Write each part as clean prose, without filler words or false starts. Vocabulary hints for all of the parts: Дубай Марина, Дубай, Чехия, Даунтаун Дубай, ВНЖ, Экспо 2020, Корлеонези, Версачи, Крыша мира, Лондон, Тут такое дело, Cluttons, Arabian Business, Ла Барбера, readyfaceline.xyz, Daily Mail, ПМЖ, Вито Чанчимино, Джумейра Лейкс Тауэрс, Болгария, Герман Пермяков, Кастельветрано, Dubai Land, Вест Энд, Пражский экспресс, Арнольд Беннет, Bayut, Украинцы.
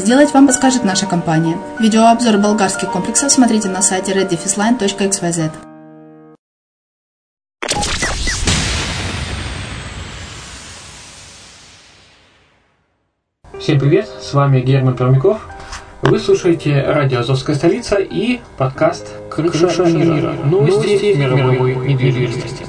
сделать, вам подскажет наша компания. Видеообзор болгарских комплексов смотрите на сайте readyfaceline.xyz. Всем привет, с вами Герман Пермяков. Вы слушаете «Радио Азовская столица» и подкаст «Крыша мира». Новости мировой недвижимости.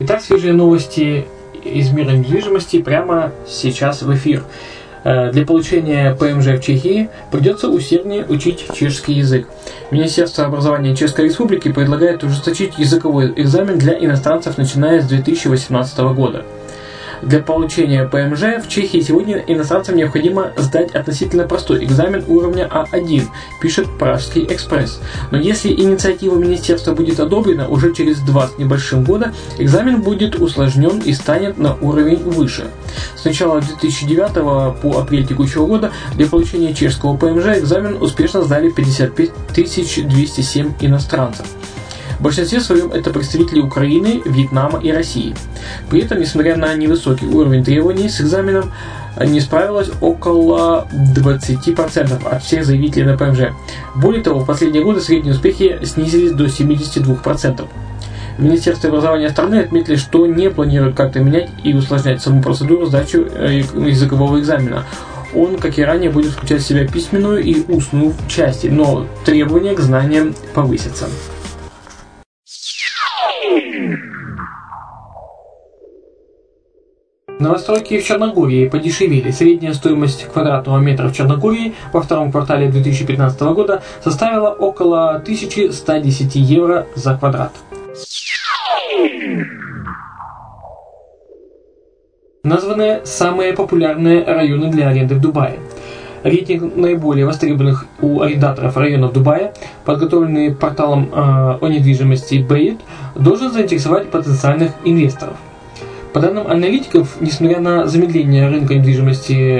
Итак, свежие новости из мира недвижимости прямо сейчас в эфир. Для получения ПМЖ в Чехии придется усерднее учить чешский язык. Министерство образования Чешской Республики предлагает ужесточить языковой экзамен для иностранцев, начиная с 2018 года. Для получения ПМЖ в Чехии сегодня иностранцам необходимо сдать относительно простой экзамен уровня А1, пишет Пражский экспресс. Но если инициатива министерства будет одобрена, уже через 2 с небольшим года экзамен будет усложнен и станет на уровень выше. С начала 2009 по апрель текущего года для получения чешского ПМЖ экзамен успешно сдали 55 207 иностранцев. В большинстве своем это представители Украины, Вьетнама и России. При этом, несмотря на невысокий уровень требований, с экзаменом не справилось около 20% от всех заявителей на ПМЖ. Более того, в последние годы средние успехи снизились до 72%. В Министерстве образования страны отметили, что не планируют как-то менять и усложнять саму процедуру сдачи языкового экзамена. Он, как и ранее, будет включать в себя письменную и устную части, но требования к знаниям повысятся. Новостройки в Черногории подешевели. Средняя стоимость квадратного метра в Черногории во втором квартале 2015 года составила около 1110 евро за квадрат. Названы самые популярные районы для аренды в Дубае. Рейтинг наиболее востребованных у арендаторов районов Дубая, подготовленный порталом о недвижимости Bayut, должен заинтересовать потенциальных инвесторов. По данным аналитиков, несмотря на замедление рынка недвижимости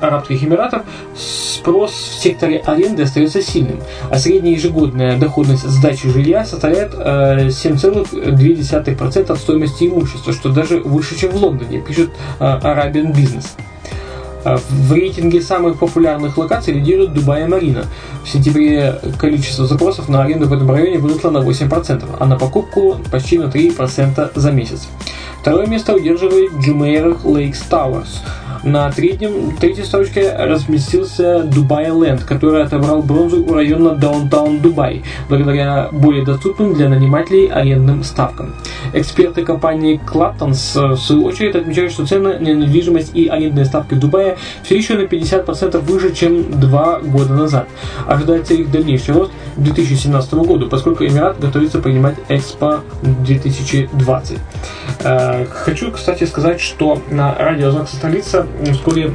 Арабских Эмиратов, спрос в секторе аренды остается сильным, а средняя ежегодная доходность сдачи жилья составляет 7,2% от стоимости имущества, что даже выше, чем в Лондоне, пишет Arabian Business. В рейтинге самых популярных локаций лидирует Дубай Марина. В сентябре количество запросов на аренду в этом районе выросло на 8%, а на покупку почти на 3% за месяц. Второе место удерживает Джумейра Лейкс Тауэрс. На третьей строчке разместился Dubai Land, который отобрал бронзу у района Даунтаун Дубай, благодаря более доступным для нанимателей арендным ставкам. Эксперты компании Cluttons, в свою очередь, отмечают, что цены на недвижимость и арендные ставки в Дубае все еще на 50% выше, чем 2 года назад. Ожидается их дальнейший рост к 2017 году, поскольку Эмират готовится принимать Экспо 2020. Хочу, кстати, сказать, что на Радио Азовская столица вскоре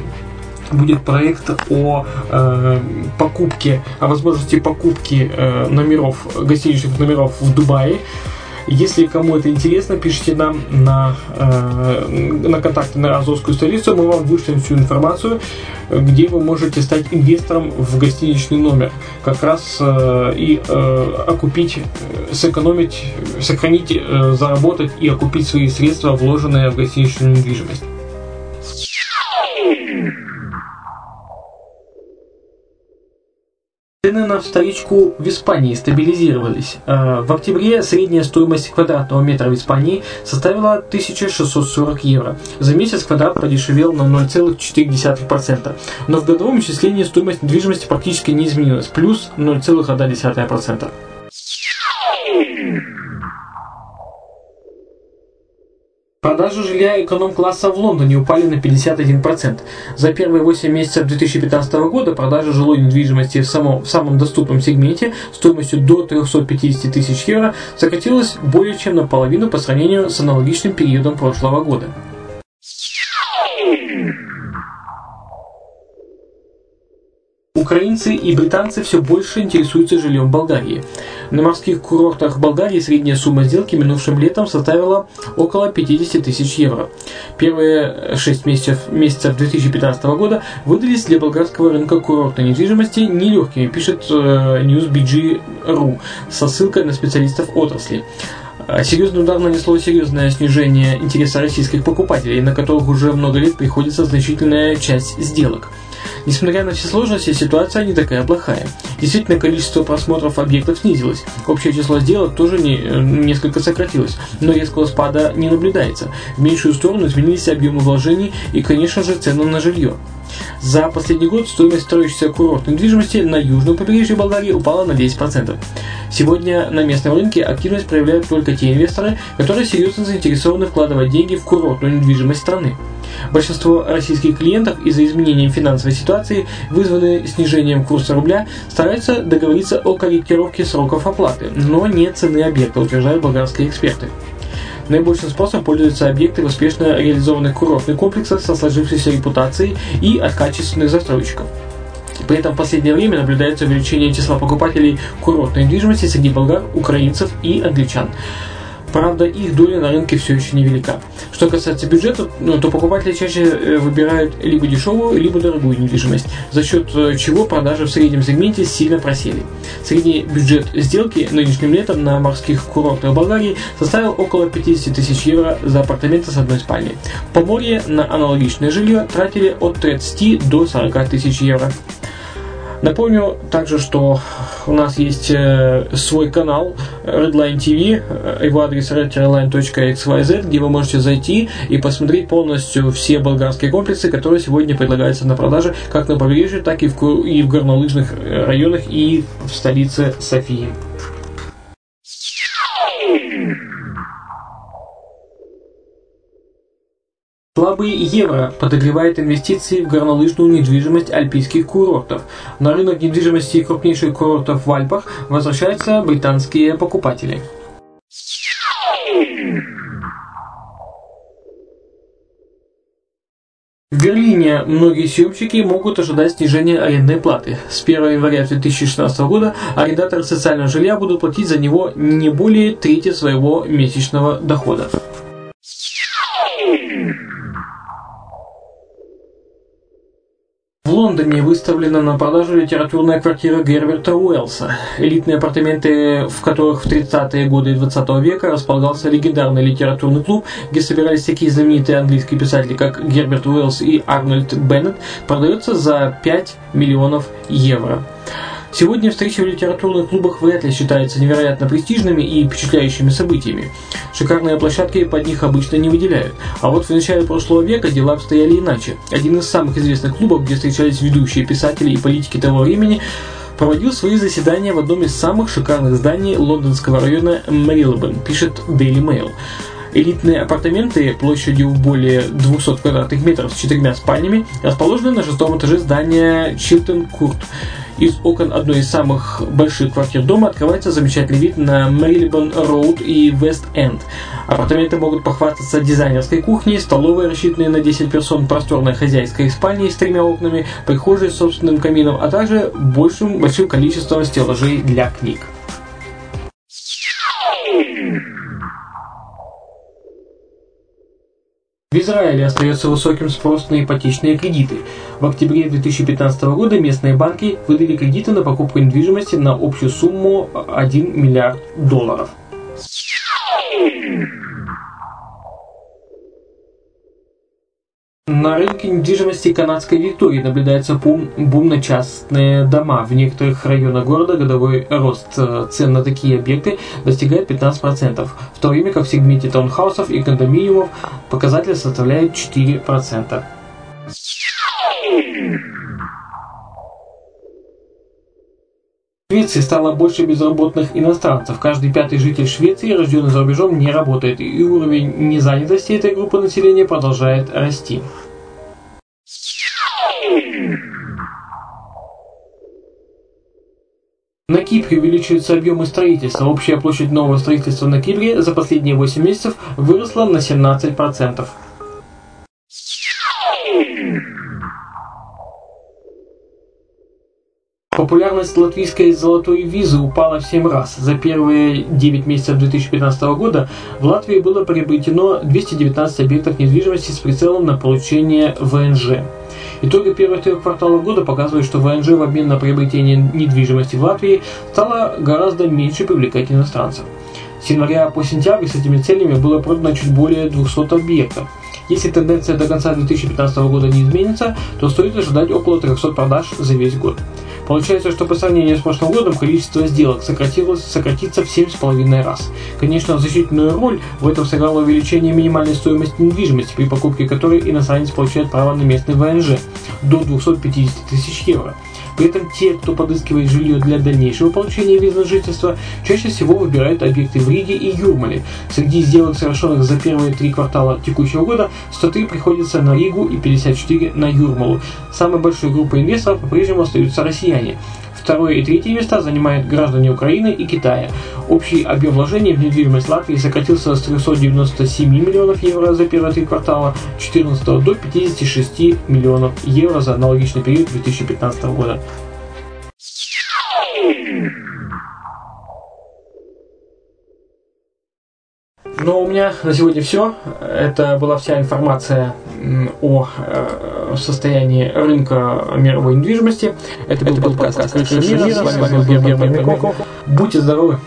будет проект о покупке, о возможности покупки номеров, гостиничных номеров в Дубае. Если кому это интересно, пишите нам на контакты на Азовскую столицу, мы вам вышлем всю информацию, где вы можете стать инвестором в гостиничный номер, как раз окупить, сэкономить, сохранить, заработать и окупить свои средства, вложенные в гостиничную недвижимость. Цены на вторичку в Испании стабилизировались. В октябре средняя стоимость квадратного метра в Испании составила 1640 евро. За месяц квадрат подешевел на 0,4%. Но в годовом исчислении стоимость недвижимости практически не изменилась, плюс 0,1%. Продажи жилья эконом-класса в Лондоне упали на 51%. За первые 8 месяцев 2015 года продажи жилой недвижимости в самом доступном сегменте стоимостью до 350 тысяч евро сократилась более чем наполовину по сравнению с аналогичным периодом прошлого года. Украинцы и британцы все больше интересуются жильем в Болгарии. На морских курортах Болгарии средняя сумма сделки минувшим летом составила около 50 тысяч евро. Первые 6 месяцев 2015 года выдались для болгарского рынка курортной недвижимости нелегкими, пишет NewsBG.ru со ссылкой на специалистов отрасли. Серьезный удар нанесло серьезное снижение интереса российских покупателей, на которых уже много лет приходится значительная часть сделок. Несмотря на все сложности, ситуация не такая плохая. Действительно, количество просмотров объектов снизилось. Общее число сделок тоже несколько сократилось, но резкого спада не наблюдается. В меньшую сторону изменились объемы вложений и, конечно же, цены на жилье. За последний год стоимость строящейся курортной недвижимости на южном побережье Болгарии упала на 10%. Сегодня на местном рынке активность проявляют только те инвесторы, которые серьезно заинтересованы вкладывать деньги в курортную недвижимость страны. Большинство российских клиентов из-за изменения финансовой ситуации, вызванной снижением курса рубля, стараются договориться о корректировке сроков оплаты, но не цены объекта, утверждают болгарские эксперты. Наибольшим спросом пользуются объекты успешно реализованных курортных комплексов со сложившейся репутацией и от качественных застройщиков. При этом в последнее время наблюдается увеличение числа покупателей курортной недвижимости среди болгар, украинцев и англичан. Правда, их доля на рынке все еще невелика. Что касается бюджета, то покупатели чаще выбирают либо дешевую, либо дорогую недвижимость, за счет чего продажи в среднем сегменте сильно просели. Средний бюджет сделки нынешним летом на морских курортах Болгарии составил около 50 тысяч евро за апартаменты с одной спальней. В Поморье на аналогичное жилье тратили от 30 до 40 тысяч евро. Напомню также, что у нас есть свой канал RedlineTV, его адрес redline.xyz, где вы можете зайти и посмотреть полностью все болгарские комплексы, которые сегодня предлагаются на продаже как на побережье, так и в горнолыжных районах и в столице Софии. Слабый евро подогревает инвестиции в горнолыжную недвижимость альпийских курортов. На рынок недвижимости крупнейших курортов в Альпах возвращаются британские покупатели. В Берлине многие съемщики могут ожидать снижения арендной платы. С 1 января 2016 года арендаторы социального жилья будут платить за него не более трети своего месячного дохода. В Лондоне выставлена на продажу литературная квартира Герберта Уэллса. Элитные апартаменты, в которых в 30-е годы 20 века располагался легендарный литературный клуб, где собирались такие знаменитые английские писатели, как Герберт Уэллс и Арнольд Беннет, продается за 5 миллионов евро. Сегодня встречи в литературных клубах вряд ли считаются невероятно престижными и впечатляющими событиями. Шикарные площадки под них обычно не выделяют. А вот в начале прошлого века дела обстояли иначе. Один из самых известных клубов, где встречались ведущие писатели и политики того времени, проводил свои заседания в одном из самых шикарных зданий лондонского района Мэрилебон, пишет Daily Mail. Элитные апартаменты площадью более 200 квадратных метров с 4 спальнями расположены на 6-м этаже здания Чилтерн Корт. Из окон одной из самых больших квартир дома открывается замечательный вид на Мэрилебон Роуд и Вест Энд. Апартаменты могут похвастаться дизайнерской кухней, столовой, рассчитанной на 10 персон, просторной хозяйской спальней с 3 окнами, прихожей с собственным камином, а также большим количеством стеллажей для книг. В Израиле остается высоким спрос на ипотечные кредиты. В октябре 2015 года местные банки выдали кредиты на покупку недвижимости на общую сумму $1 миллиард. На рынке недвижимости канадской Виктории наблюдается бум на частные дома. В некоторых районах города годовой рост цен на такие объекты достигает 15%, в то время как в сегменте таунхаусов и кондоминиумов показатель составляет 4%. В Швеции стало больше безработных иностранцев. Каждый 5-й житель Швеции, рожденный за рубежом, не работает, и уровень незанятости этой группы населения продолжает расти. На Кипре увеличиваются объемы строительства. Общая площадь нового строительства на Кипре за последние 8 месяцев выросла на 17%. Популярность латвийской золотой визы упала в 7 раз. За первые 9 месяцев 2015 года в Латвии было приобретено 219 объектов недвижимости с прицелом на получение ВНЖ. Итоги первых 3 кварталов года показывают, что ВНЖ в обмен на приобретение недвижимости в Латвии стало гораздо меньше привлекать иностранцев. С января по сентябрь с этими целями было продано чуть более 200 объектов. Если тенденция до конца 2015 года не изменится, то стоит ожидать около 300 продаж за весь год. Получается, что по сравнению с прошлым годом количество сделок сократится в 7,5 раз. Конечно, значительную роль в этом сыграло увеличение минимальной стоимости недвижимости, при покупке которой иностранец получает право на местный ВНЖ до 250 тысяч евро. При этом те, кто подыскивает жилье для дальнейшего получения виз на жительство, чаще всего выбирают объекты в Риге и Юрмале. Среди сделок, совершенных за первые 3 квартала текущего года, 103 приходится на Ригу и 54 на Юрмалу. Самой большой группой инвесторов по-прежнему остаются россияне. Второе и третье места занимают граждане Украины и Китая. Общий объем вложений в недвижимость Латвии сократился с 397 миллионов евро за первые 3 квартала 2014 до 56 миллионов евро за аналогичный период 2015 года. Но у меня на сегодня все. Это была вся информация о состоянии рынка мировой недвижимости. Это был подкаст «Крыша мира». С вами был Герман Пермяков. Будьте здоровы!